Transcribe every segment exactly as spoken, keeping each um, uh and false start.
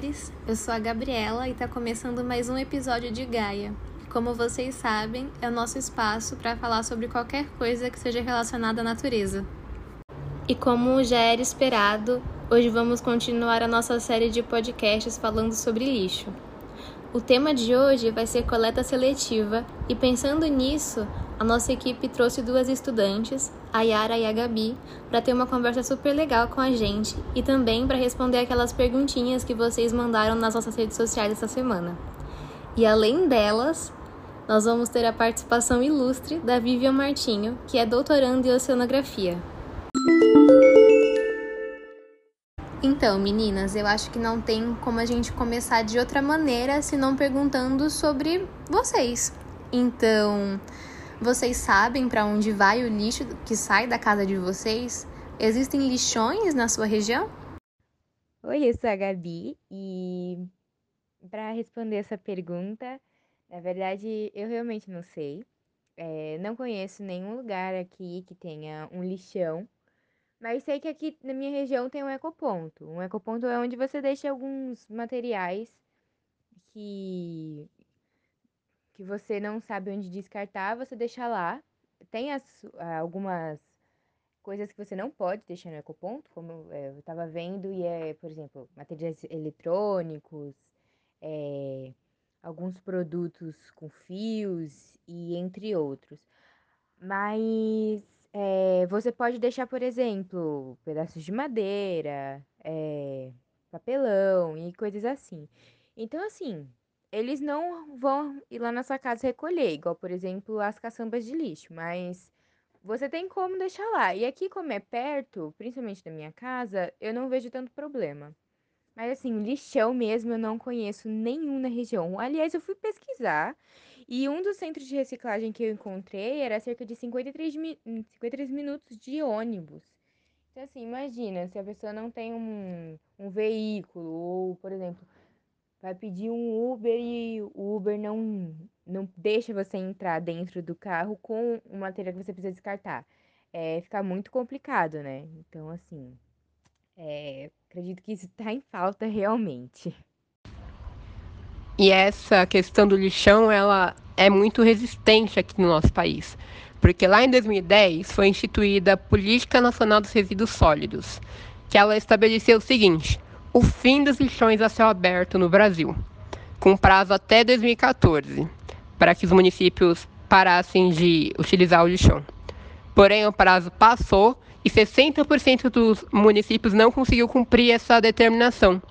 amores, eu sou a Gabriela e está começando mais um episódio de Gaia. Como vocês sabem, é o nosso espaço para falar sobre qualquer coisa que seja relacionada à natureza. E como já era esperado, hoje vamos continuar a nossa série de podcasts falando sobre lixo. O tema de hoje vai ser coleta seletiva e, pensando nisso, a nossa equipe trouxe duas estudantes, a Iara e a Gabi, para ter uma conversa super legal com a gente e também para responder aquelas perguntinhas que vocês mandaram nas nossas redes sociais essa semana. E além delas, nós vamos ter a participação ilustre da Vivian Martinho, que é doutoranda em oceanografia. Então, meninas, eu acho que não tem como a gente começar de outra maneira senão perguntando sobre vocês. Então, vocês sabem para onde vai o lixo que sai da casa de vocês? Existem lixões na sua região? Oi, eu sou a Gabi e para responder essa pergunta, na verdade, eu realmente não sei. É, não conheço nenhum lugar aqui que tenha um lixão. Mas sei que aqui na minha região tem um ecoponto. Um ecoponto é onde você deixa alguns materiais que, que você não sabe onde descartar, você deixa lá. Tem as, algumas coisas que você não pode deixar no ecoponto, como eu estava vendo, e é, por exemplo, materiais eletrônicos, é, alguns produtos com fios e entre outros. Mas É, você pode deixar, por exemplo, pedaços de madeira, é, papelão e coisas assim. Então, assim, eles não vão ir lá na sua casa recolher, igual, por exemplo, as caçambas de lixo, mas você tem como deixar lá. E aqui, como é perto, principalmente da minha casa, eu não vejo tanto problema. Mas, assim, lixão mesmo eu não conheço nenhum na região. Aliás, eu fui pesquisar e um dos centros de reciclagem que eu encontrei era cerca de cinquenta e três, mi- cinquenta e três minutos de ônibus. Então, assim, imagina, se a pessoa não tem um, um veículo ou, por exemplo, vai pedir um Uber e o Uber não, não deixa você entrar dentro do carro com o material que você precisa descartar. É, fica muito complicado, né? Então, assim, é, acredito que isso está em falta realmente. E essa questão do lixão, ela é muito resistente aqui no nosso país, porque lá em dois mil e dez foi instituída a Política Nacional dos Resíduos Sólidos, que ela estabeleceu o seguinte: o fim dos lixões a céu aberto no Brasil, com prazo até dois mil e quatorze, para que os municípios parassem de utilizar o lixão. Porém, o prazo passou e sessenta por cento dos municípios não conseguiu cumprir essa determinação.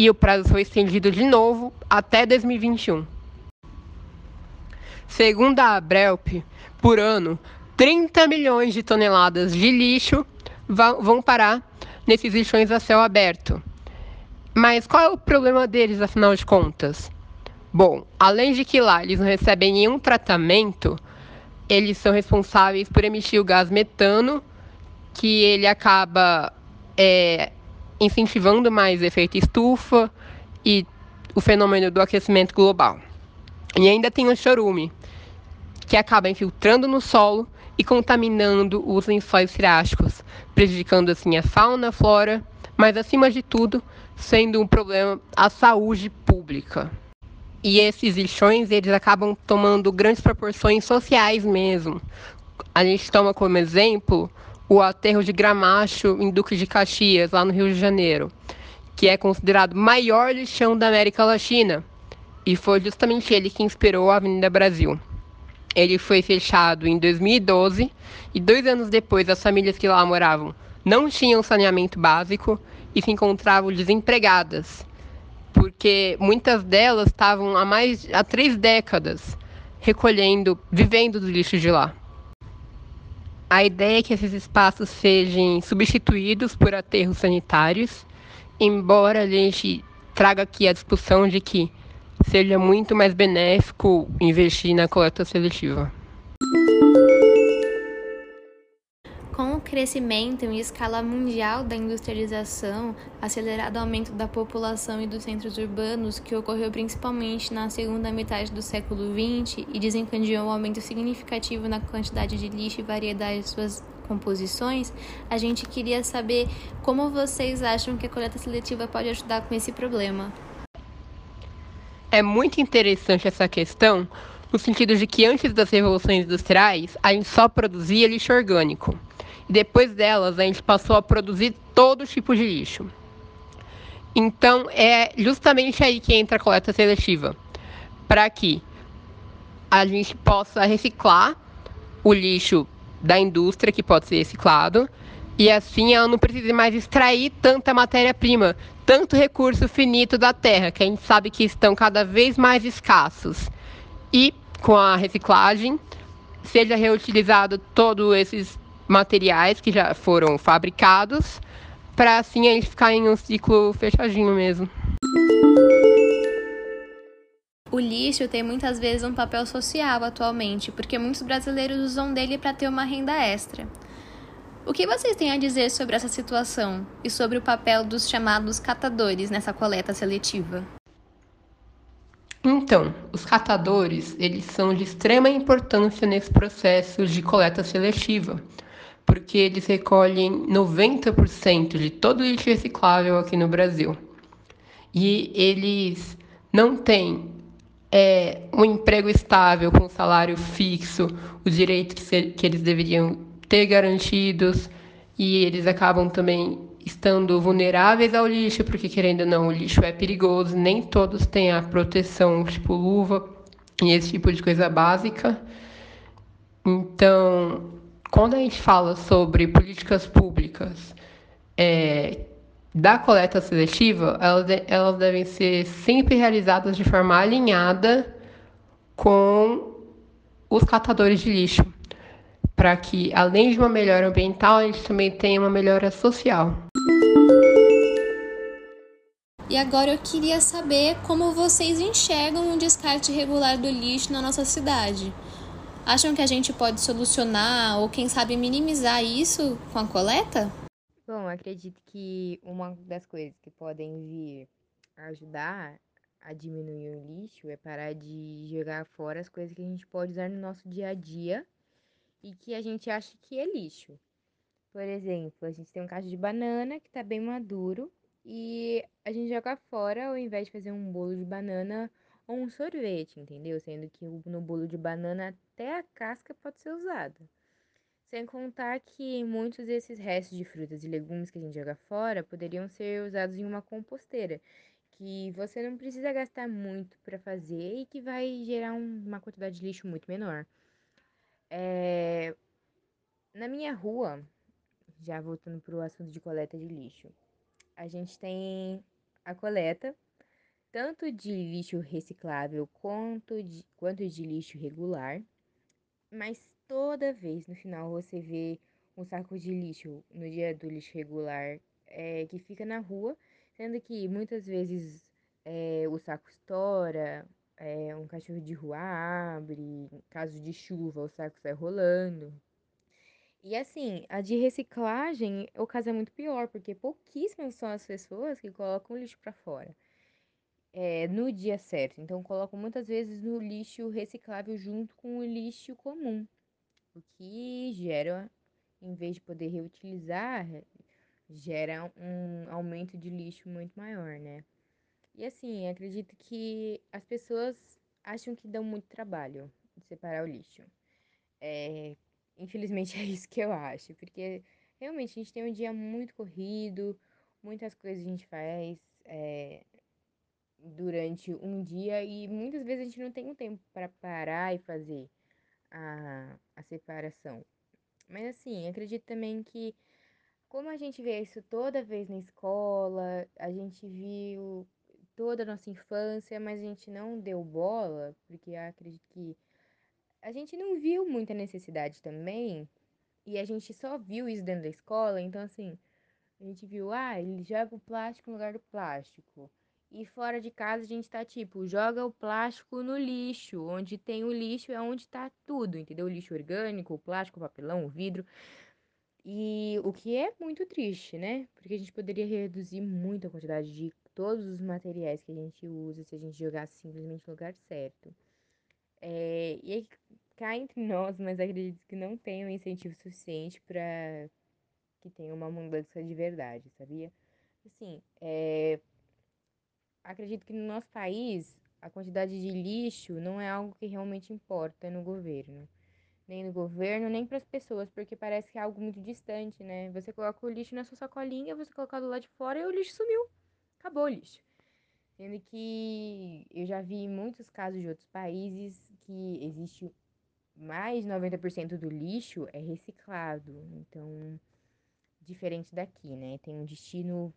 E o prazo foi estendido de novo até dois mil e vinte e um. Segundo a Abrelp, por ano, trinta milhões de toneladas de lixo vão parar nesses lixões a céu aberto. Mas qual é o problema deles, afinal de contas? Bom, além de que lá eles não recebem nenhum tratamento, eles são responsáveis por emitir o gás metano, que ele acaba é, incentivando mais efeito estufa e o fenômeno do aquecimento global. E ainda tem o chorume, que acaba infiltrando no solo e contaminando os lençóis freáticos, prejudicando assim a fauna, a flora, mas acima de tudo, sendo um problema à saúde pública. E esses lixões, eles acabam tomando grandes proporções sociais mesmo. A gente toma como exemplo o aterro de Gramacho, em Duque de Caxias, lá no Rio de Janeiro, que é considerado o maior lixão da América Latina. E foi justamente ele que inspirou a Avenida Brasil. Ele foi fechado em dois mil e doze, e dois anos depois as famílias que lá moravam não tinham saneamento básico e se encontravam desempregadas, porque muitas delas estavam há mais há três décadas recolhendo, vivendo do lixo de lá. A ideia é que esses espaços sejam substituídos por aterros sanitários, embora a gente traga aqui a discussão de que seja muito mais benéfico investir na coleta seletiva. Com o crescimento em escala mundial da industrialização, acelerado aumento da população e dos centros urbanos, que ocorreu principalmente na segunda metade do século vinte e desencadeou um aumento significativo na quantidade de lixo e variedade de suas composições, a gente queria saber como vocês acham que a coleta seletiva pode ajudar com esse problema. É muito interessante essa questão, no sentido de que antes das revoluções industriais, a gente só produzia lixo orgânico. E depois delas, a gente passou a produzir todo tipo de lixo. Então, é justamente aí que entra a coleta seletiva, para que a gente possa reciclar o lixo da indústria, que pode ser reciclado, e assim ela não precise mais extrair tanta matéria-prima, tanto recurso finito da terra, que a gente sabe que estão cada vez mais escassos. E, com a reciclagem, seja reutilizado todos esses materiais que já foram fabricados, para assim a gente ficar em um ciclo fechadinho mesmo. O lixo tem muitas vezes um papel social atualmente, porque muitos brasileiros usam dele para ter uma renda extra. O que vocês têm a dizer sobre essa situação e sobre o papel dos chamados catadores nessa coleta seletiva? Então, os catadores, eles são de extrema importância nesse processo de coleta seletiva, porque eles recolhem noventa por cento de todo o lixo reciclável aqui no Brasil. E eles não têm É, um emprego estável, com salário fixo, os direitos que eles deveriam ter garantidos, e eles acabam também estando vulneráveis ao lixo, porque, querendo ou não, o lixo é perigoso, nem todos têm a proteção tipo luva e esse tipo de coisa básica. Então, quando a gente fala sobre políticas públicas é, da coleta seletiva, elas, de, elas devem ser sempre realizadas de forma alinhada com os catadores de lixo, para que, além de uma melhora ambiental, a gente também tenha uma melhora social. E agora eu queria saber como vocês enxergam o descarte regular do lixo na nossa cidade. Acham que a gente pode solucionar ou, quem sabe, minimizar isso com a coleta? Bom, acredito que uma das coisas que podem vir a ajudar a diminuir o lixo é parar de jogar fora as coisas que a gente pode usar no nosso dia a dia e que a gente acha que é lixo. Por exemplo, a gente tem um cacho de banana que está bem maduro e a gente joga fora ao invés de fazer um bolo de banana ou um sorvete, entendeu? Sendo que no bolo de banana até a casca pode ser usada. Sem contar que muitos desses restos de frutas e legumes que a gente joga fora poderiam ser usados em uma composteira, que você não precisa gastar muito para fazer e que vai gerar um, uma quantidade de lixo muito menor. É... Na minha rua, já voltando para o assunto de coleta de lixo, a gente tem a coleta tanto de lixo reciclável quanto de, quanto de lixo regular, mas toda vez no final você vê um saco de lixo no dia do lixo regular é, que fica na rua, sendo que muitas vezes é, o saco estoura, é, um cachorro de rua abre, em caso de chuva o saco sai rolando. E assim, a de reciclagem, o caso é muito pior, porque pouquíssimas são as pessoas que colocam o lixo para fora é, no dia certo, então colocam muitas vezes no lixo reciclável junto com o lixo comum, que gera, em vez de poder reutilizar, gera um aumento de lixo muito maior, né? E assim, acredito que as pessoas acham que dão muito trabalho de separar o lixo. É, infelizmente é isso que eu acho, porque realmente a gente tem um dia muito corrido, muitas coisas a gente faz é, durante um dia e muitas vezes a gente não tem um tempo para parar e fazer A, a separação. Mas assim, acredito também que, como a gente vê isso toda vez na escola, a gente viu toda a nossa infância, mas a gente não deu bola, porque acredito que a gente não viu muita necessidade também, e a gente só viu isso dentro da escola. Então assim, a gente viu, ah, ele joga o plástico no lugar do plástico. E fora de casa a gente tá tipo, joga o plástico no lixo, onde tem o lixo é onde tá tudo, entendeu? O lixo orgânico, o plástico, o papelão, o vidro. E o que é muito triste, né? Porque a gente poderia reduzir muito a quantidade de todos os materiais que a gente usa se a gente jogasse simplesmente no lugar certo. É... E aí, cá entre nós, mas acredito que não tem um incentivo suficiente para que tenha uma mudança de verdade, sabia? Assim, é... acredito que no nosso país a quantidade de lixo não é algo que realmente importa no governo. Nem no governo, nem para as pessoas, porque parece que é algo muito distante, né? Você coloca o lixo na sua sacolinha, você coloca do lado de fora e o lixo sumiu. Acabou o lixo. Sendo que eu já vi muitos casos de outros países que existe mais de noventa por cento do lixo é reciclado. Então, diferente daqui, né? Tem um destino,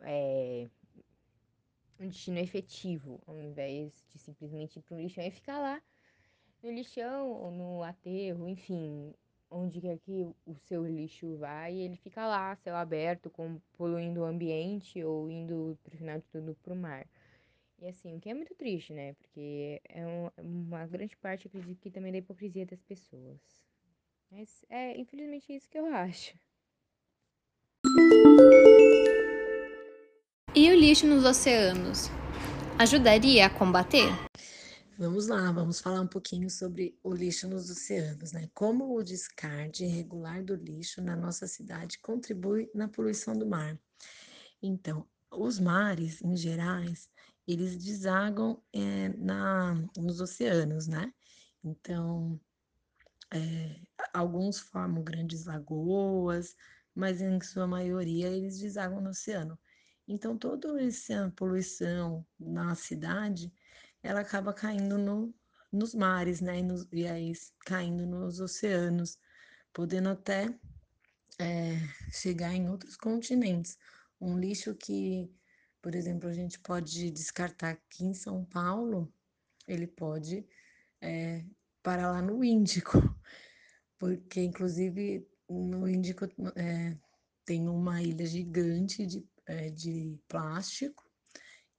é, um destino efetivo, ao invés de simplesmente ir para um lixão e ficar lá. No lixão ou no aterro, enfim, onde quer que o seu lixo vai, ele fica lá, céu aberto, com, poluindo o ambiente ou indo, pro final de tudo, pro mar. E assim, o que é muito triste, né? Porque é um, uma grande parte, acredito que também, da hipocrisia das pessoas. Mas é, infelizmente, isso que eu acho. E o lixo nos oceanos? Ajudaria a combater? Vamos lá, vamos falar um pouquinho sobre o lixo nos oceanos, né? Como o descarte irregular do lixo na nossa cidade contribui na poluição do mar. Então, os mares, em gerais, eles desagam é, na, nos oceanos, né? Então, é, alguns formam grandes lagoas, mas em sua maioria eles desagam no oceano. Então, toda essa poluição na cidade, ela acaba caindo no, nos mares, né? E, nos, e aí caindo nos oceanos, podendo até é, chegar em outros continentes. Um lixo que, por exemplo, a gente pode descartar aqui em São Paulo, ele pode é, parar lá no Índico, porque, inclusive, no Índico é, tem uma ilha gigante de, é, de plástico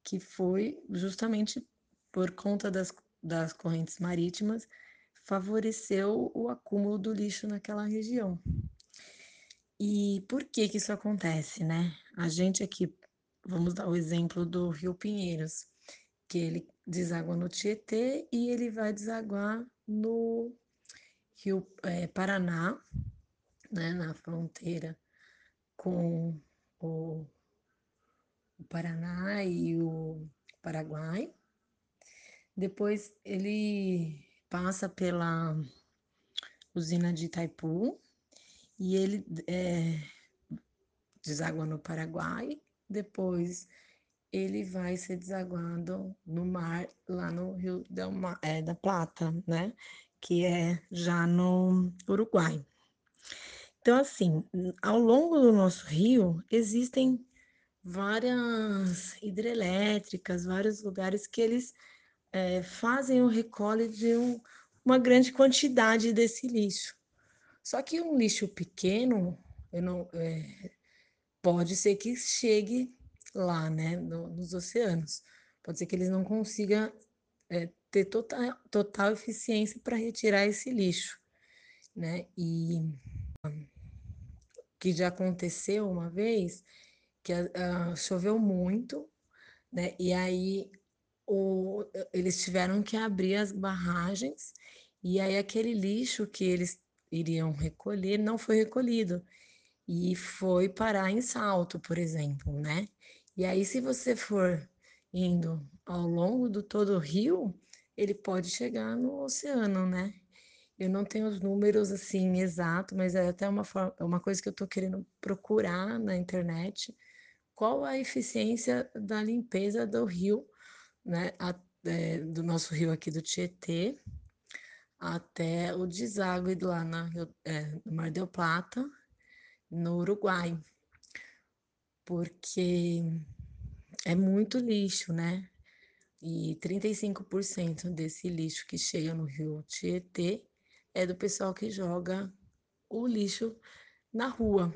que foi justamente por conta das, das correntes marítimas, favoreceu o acúmulo do lixo naquela região. E por que que isso acontece, né? A gente aqui, vamos dar o exemplo do Rio Pinheiros, que ele deságua no Tietê e ele vai desaguar no Rio é, Paraná, né, na fronteira com o, o Paraná e o Paraguai. Depois ele passa pela usina de Itaipu e ele é, deságua no Paraguai. Depois ele vai ser desaguado no mar, lá no Rio da, é, da Plata, né? Que é já no Uruguai. Então, assim, ao longo do nosso rio, existem várias hidrelétricas, vários lugares que eles... É, fazem o recolhe de um, uma grande quantidade desse lixo. Só que um lixo pequeno eu não, é, pode ser que chegue lá, né, no, nos oceanos. Pode ser que eles não consigam é, ter total, total eficiência para retirar esse lixo, né? E que já aconteceu uma vez, que a, a, choveu muito, né? E aí... O, eles tiveram que abrir as barragens e aí aquele lixo que eles iriam recolher não foi recolhido e foi parar em Salto, por exemplo, né? E aí, se você for indo ao longo do todo o rio, ele pode chegar no oceano, né? Eu não tenho os números assim exatos, mas é até uma, forma, uma coisa que eu tô querendo procurar na internet, qual a eficiência da limpeza do rio, né, a, é, do nosso rio aqui do Tietê, até o deságue lá na, é, no Mar del Plata, no Uruguai, porque é muito lixo, né? E trinta e cinco por cento desse lixo que chega no rio Tietê é do pessoal que joga o lixo na rua.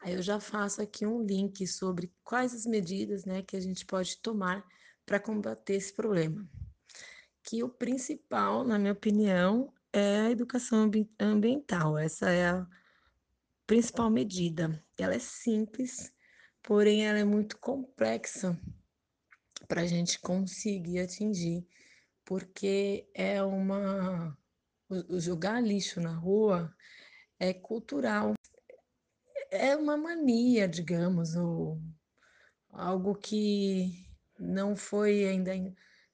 Aí eu já faço aqui um link sobre quais as medidas, né, que a gente pode tomar para combater esse problema, que o principal, na minha opinião, é a educação ambiental. Essa é a principal medida. Ela é simples, porém ela é muito complexa para a gente conseguir atingir, porque é uma O jogar lixo na rua é cultural. É uma mania, digamos, ou algo que não foi ainda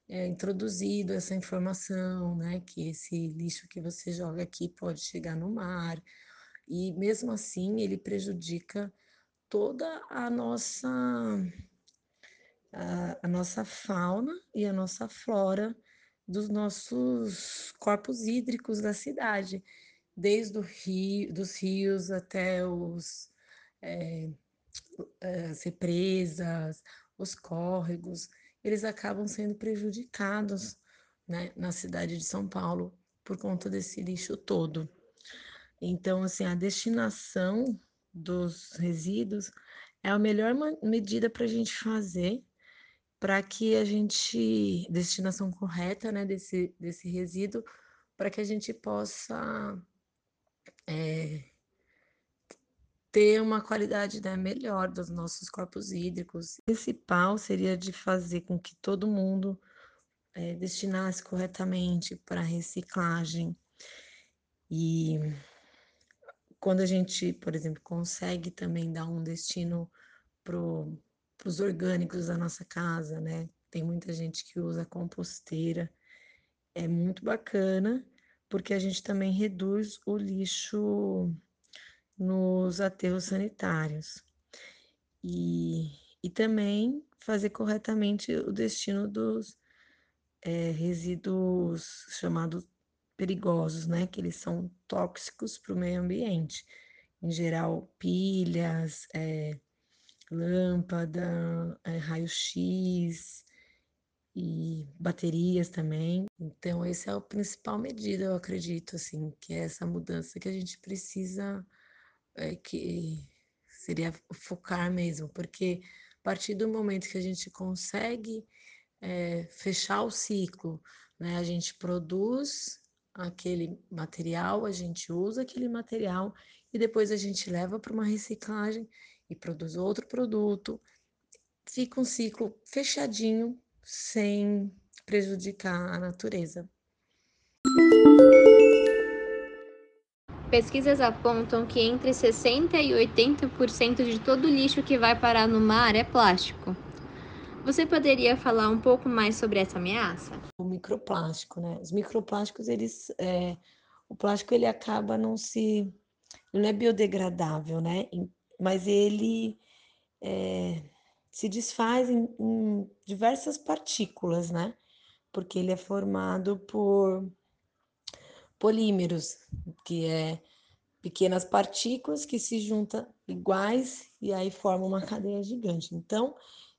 é, introduzido, essa informação, né? Que esse lixo que você joga aqui pode chegar no mar. E mesmo assim ele prejudica toda a nossa, a, a nossa fauna e a nossa flora dos nossos corpos hídricos da cidade, desde o rio, dos rios até os, é, as represas, os córregos, eles acabam sendo prejudicados, né, na cidade de São Paulo por conta desse lixo todo. Então, assim, a destinação dos resíduos é a melhor medida para a gente fazer, para que a gente, destinação correta, né, desse, desse resíduo, para que a gente possa é, ter uma qualidade, né, melhor dos nossos corpos hídricos. O principal seria de fazer com que todo mundo é, destinasse corretamente para reciclagem. E quando a gente, por exemplo, consegue também dar um destino para os orgânicos da nossa casa, né? Tem muita gente que usa composteira. É muito bacana, porque a gente também reduz o lixo nos aterros sanitários. E, e também fazer corretamente o destino dos é, resíduos chamados perigosos, né? Que eles são tóxicos para o meio ambiente. Em geral, pilhas, é, lâmpada, raio-x e baterias também. Então, essa é a principal medida, eu acredito, assim, que é essa mudança que a gente precisa, é, que seria focar mesmo, porque a partir do momento que a gente consegue é, fechar o ciclo, né, a gente produz aquele material, a gente usa aquele material e depois a gente leva para uma reciclagem e produz outro produto, fica um ciclo fechadinho, sem prejudicar a natureza. Pesquisas apontam que entre sessenta por cento e oitenta por cento de todo o lixo que vai parar no mar é plástico. Você poderia falar um pouco mais sobre essa ameaça? O microplástico, né? Os microplásticos, eles, é, o plástico ele acaba não se, não é biodegradável, né? Mas ele é, se desfaz em, em diversas partículas, né? Porque ele é formado por polímeros, que é pequenas partículas que se juntam iguais e aí formam uma cadeia gigante. Então,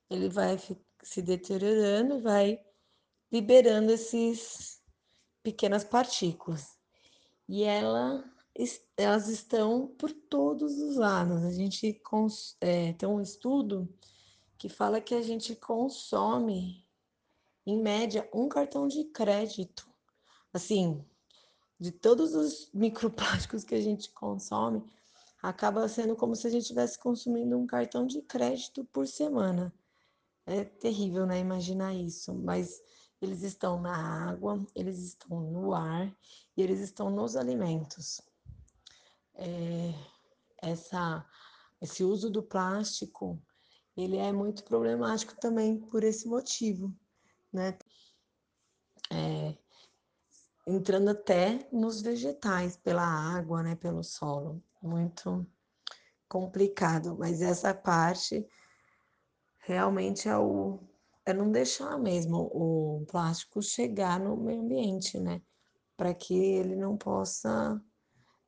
ele vai se deteriorando, vai liberando essas pequenas partículas. E ela... elas estão por todos os lados. A gente cons... é, tem um estudo que fala que a gente consome, em média, um cartão de crédito. Assim, de todos os microplásticos que a gente consome, acaba sendo como se a gente estivesse consumindo um cartão de crédito por semana. É terrível, né? Imaginar isso, mas... eles estão na água, eles estão no ar e eles estão nos alimentos. É, essa, esse uso do plástico, ele é muito problemático também por esse motivo, né? É, entrando até nos vegetais, pela água, né? Pelo solo. Muito complicado, mas essa parte realmente é o... é não deixar mesmo o plástico chegar no meio ambiente, né? Para que ele não possa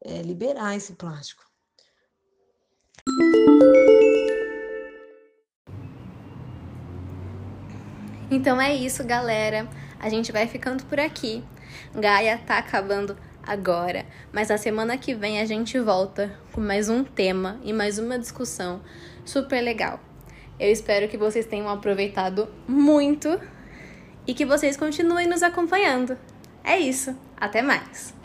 é, liberar esse plástico. Então é isso, galera. A gente vai ficando por aqui. Gaia tá acabando agora, mas na semana que vem a gente volta com mais um tema e mais uma discussão super legal. Eu espero que vocês tenham aproveitado muito e que vocês continuem nos acompanhando. É isso, até mais!